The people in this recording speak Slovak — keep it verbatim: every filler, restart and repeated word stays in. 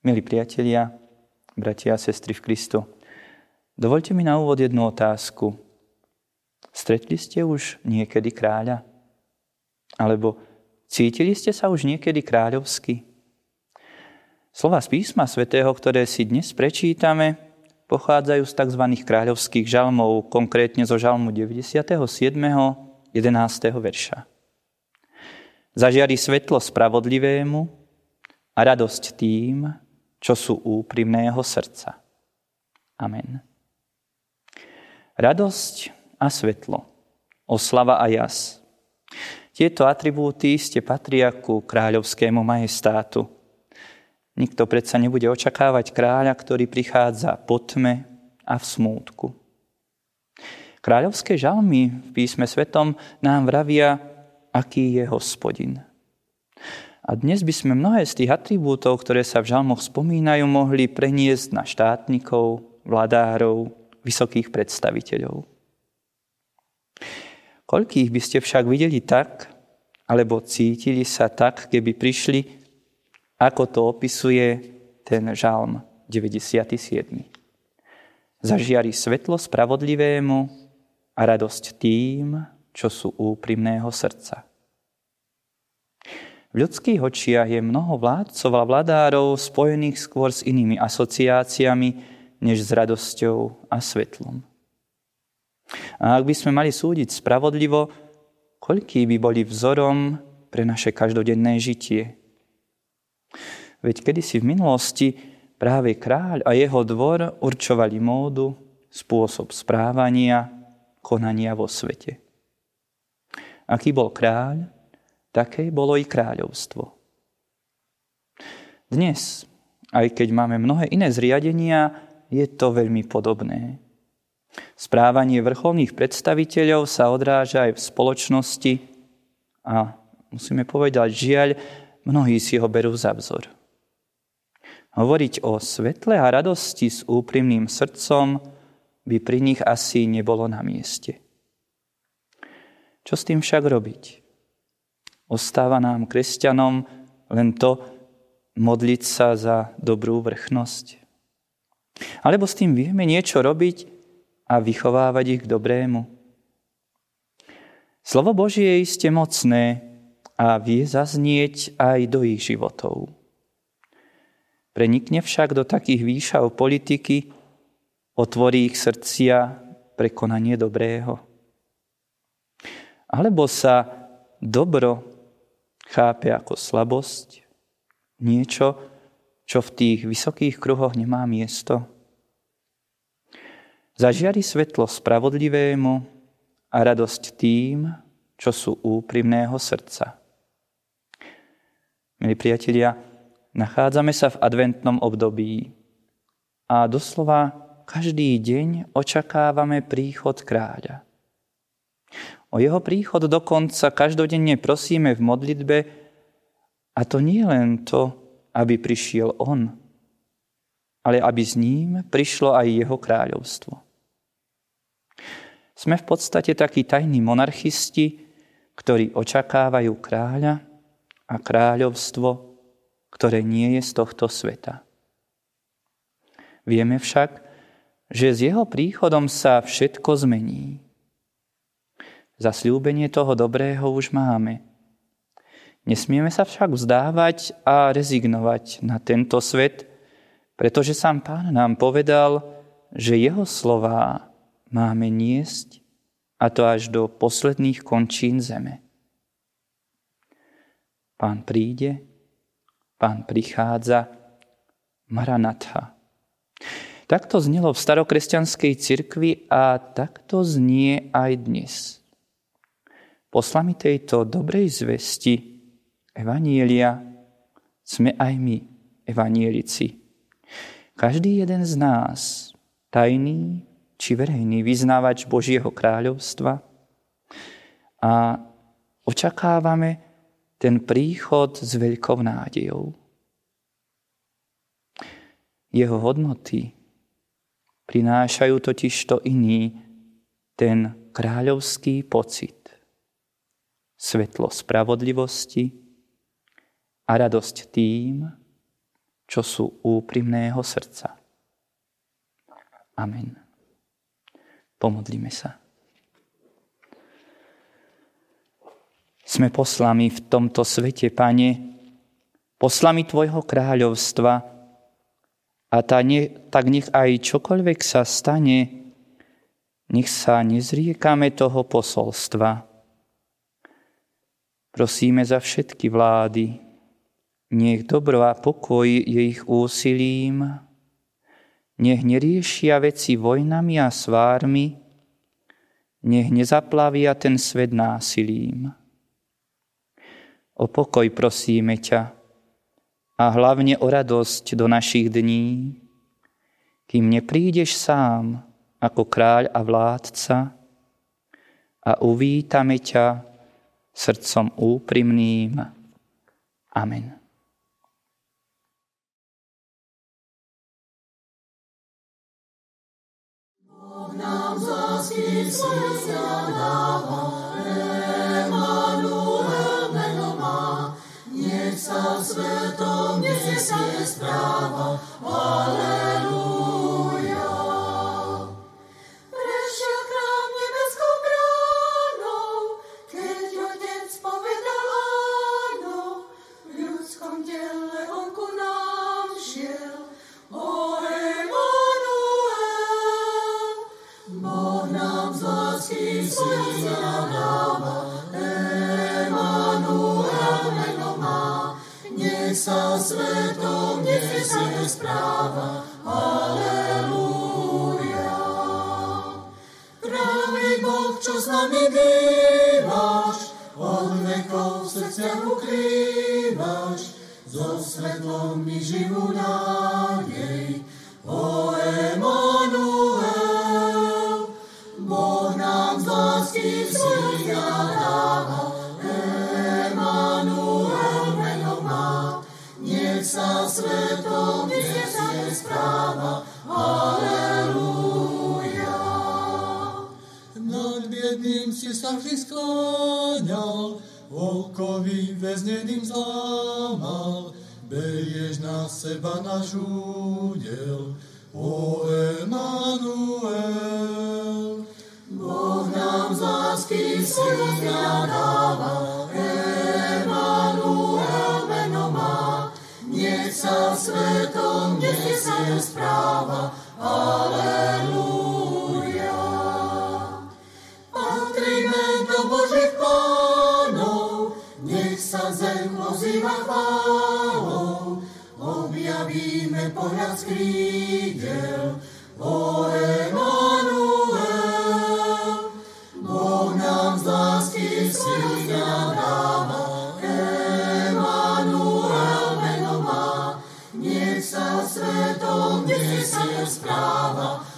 Milí priatelia, bratia a sestry v Kristu, dovoľte mi na úvod jednu otázku. Stretli ste už niekedy kráľa? Alebo cítili ste sa už niekedy kráľovsky? Slová z písma svätého, ktoré si dnes prečítame, pochádzajú z tzv. Kráľovských žalmov, konkrétne zo žalmu deväťdesiatsedem, jedenásty verša. Zažiari svetlo spravodlivému a radosť tým, čo sú úprimného srdca. Amen. Radosť a svetlo, oslava a jas. Tieto atribúty ste patria ku kráľovskému majestátu. Nikto predsa nebude očakávať kráľa, ktorý prichádza po tme a v smútku. Kráľovské žalmy v písme svetom nám vravia, aký je Hospodin. A dnes by sme mnohé z tých atribútov, ktoré sa v žalmoch spomínajú, mohli preniesť na štátnikov, vladárov, vysokých predstaviteľov. Koľkých by ste však videli tak, alebo cítili sa tak, keby prišli, ako to opisuje ten žalm deväťdesiaty siedmy. Zažiari svetlo spravodlivému a radosť tým, čo sú úprimného srdca. V ľudských očiach je mnoho vládcov a vladárov spojených skôr s inými asociáciami, než s radosťou a svetlom. A ak by sme mali súdiť spravodlivo, koľkí by boli vzorom pre naše každodenné žitie? Veď kedysi v minulosti práve kráľ a jeho dvor určovali módu, spôsob správania, konania vo svete. Aký bol kráľ, také bolo i kráľovstvo. Dnes, aj keď máme mnohé iné zriadenia, je to veľmi podobné. Správanie vrcholných predstaviteľov sa odráža aj v spoločnosti a musíme povedať, žiaľ, mnohí si ho berú za vzor. Hovoriť o svetle a radosti s úprimným srdcom by pri nich asi nebolo na mieste. Čo s tým však robiť? Ostáva nám, kresťanom, len to modliť sa za dobrú vrchnosť. Alebo s tým vieme niečo robiť a vychovávať ich k dobrému. Slovo Božie je iste mocné a vie zaznieť aj do ich životov. Prenikne však do takých výšav politiky, otvorí ich srdcia pre konanie dobrého. Alebo sa dobro chápe ako slabosť, niečo, čo v tých vysokých kruhoch nemá miesto. Zažiari svetlo spravodlivému a radosť tým, čo sú úprimného srdca. Milí priatelia, nachádzame sa v adventnom období a doslova každý deň očakávame príchod kráľa. O jeho príchod dokonca každodenne prosíme v modlitbe, a to nie len to, aby prišiel on, ale aby s ním prišlo aj jeho kráľovstvo. Sme v podstate takí tajní monarchisti, ktorí očakávajú kráľa a kráľovstvo, ktoré nie je z tohto sveta. Vieme však, že s jeho príchodom sa všetko zmení. Zasľúbenie toho dobrého už máme. Nesmieme sa však vzdávať a rezignovať na tento svet, pretože sám Pán nám povedal, že jeho slová máme niesť, a to až do posledných končín zeme. Pán príde, Pán prichádza, Maranatha. Takto znelo v starokresťanskej cirkvi a takto znie aj dnes. Poslami tejto dobrej zvesti, evanielia, sme aj my, evanielici. Každý jeden z nás, tajný či verejný vyznávač Božieho kráľovstva, a očakávame ten príchod s veľkou nádejou. Jeho hodnoty prinášajú totižto iný, ten kráľovský pocit. Svetlo spravodlivosti a radosť tým, čo sú úprimného srdca. Amen. Pomodlíme sa. Sme poslami v tomto svete, Pane, poslami Tvojho kráľovstva, a tá ne, tak nech aj čokoľvek sa stane, nech sa nezriekame toho posolstva. Prosíme za všetky vlády, nech dobro a pokoj je ich úsilím, nech neriešia veci vojnami a svármi, nech nezaplavia ten svet násilím. O pokoj prosíme ťa a hlavne o radosť do našich dní, kým neprídeš sám ako kráľ a vládca a uvítame ťa srdcom úprimným. Amen. Boh nám zásky srdca dáva, sa svetom nesie správa, aleluja. Prešiel krám nebeskou bránou, keď Otec povedal áno, v ľudskom tele on ku nám šiel, o Emanuel. Boh nám z lásky svojho syna dáva, Emanuel meno má. Nech sa svetom nesie správa, aleluja. Pravý Boh, čo s nami bývaš, od vekov srdcia ukrývaš, so svetlom mi živú nádej, o Emanuel. Boh nám z lásky syna dáva, sa svetom nesie správa, aleluja. Nad biedným si sa vždy skláňal, volkovi väzneným zlámal, berieš na seba náš údel, o Emanuel. Boh nám z lásky syna dáva, Emanuel meno má. Nech sa svetom nesie správa, aleluja. Patríme do Božích pánov, nech sa zem ozýva chválou, objavíme pohľad z krídel, o Emanuel. Boh nám z lásky syna dáva, svetom nesie správa.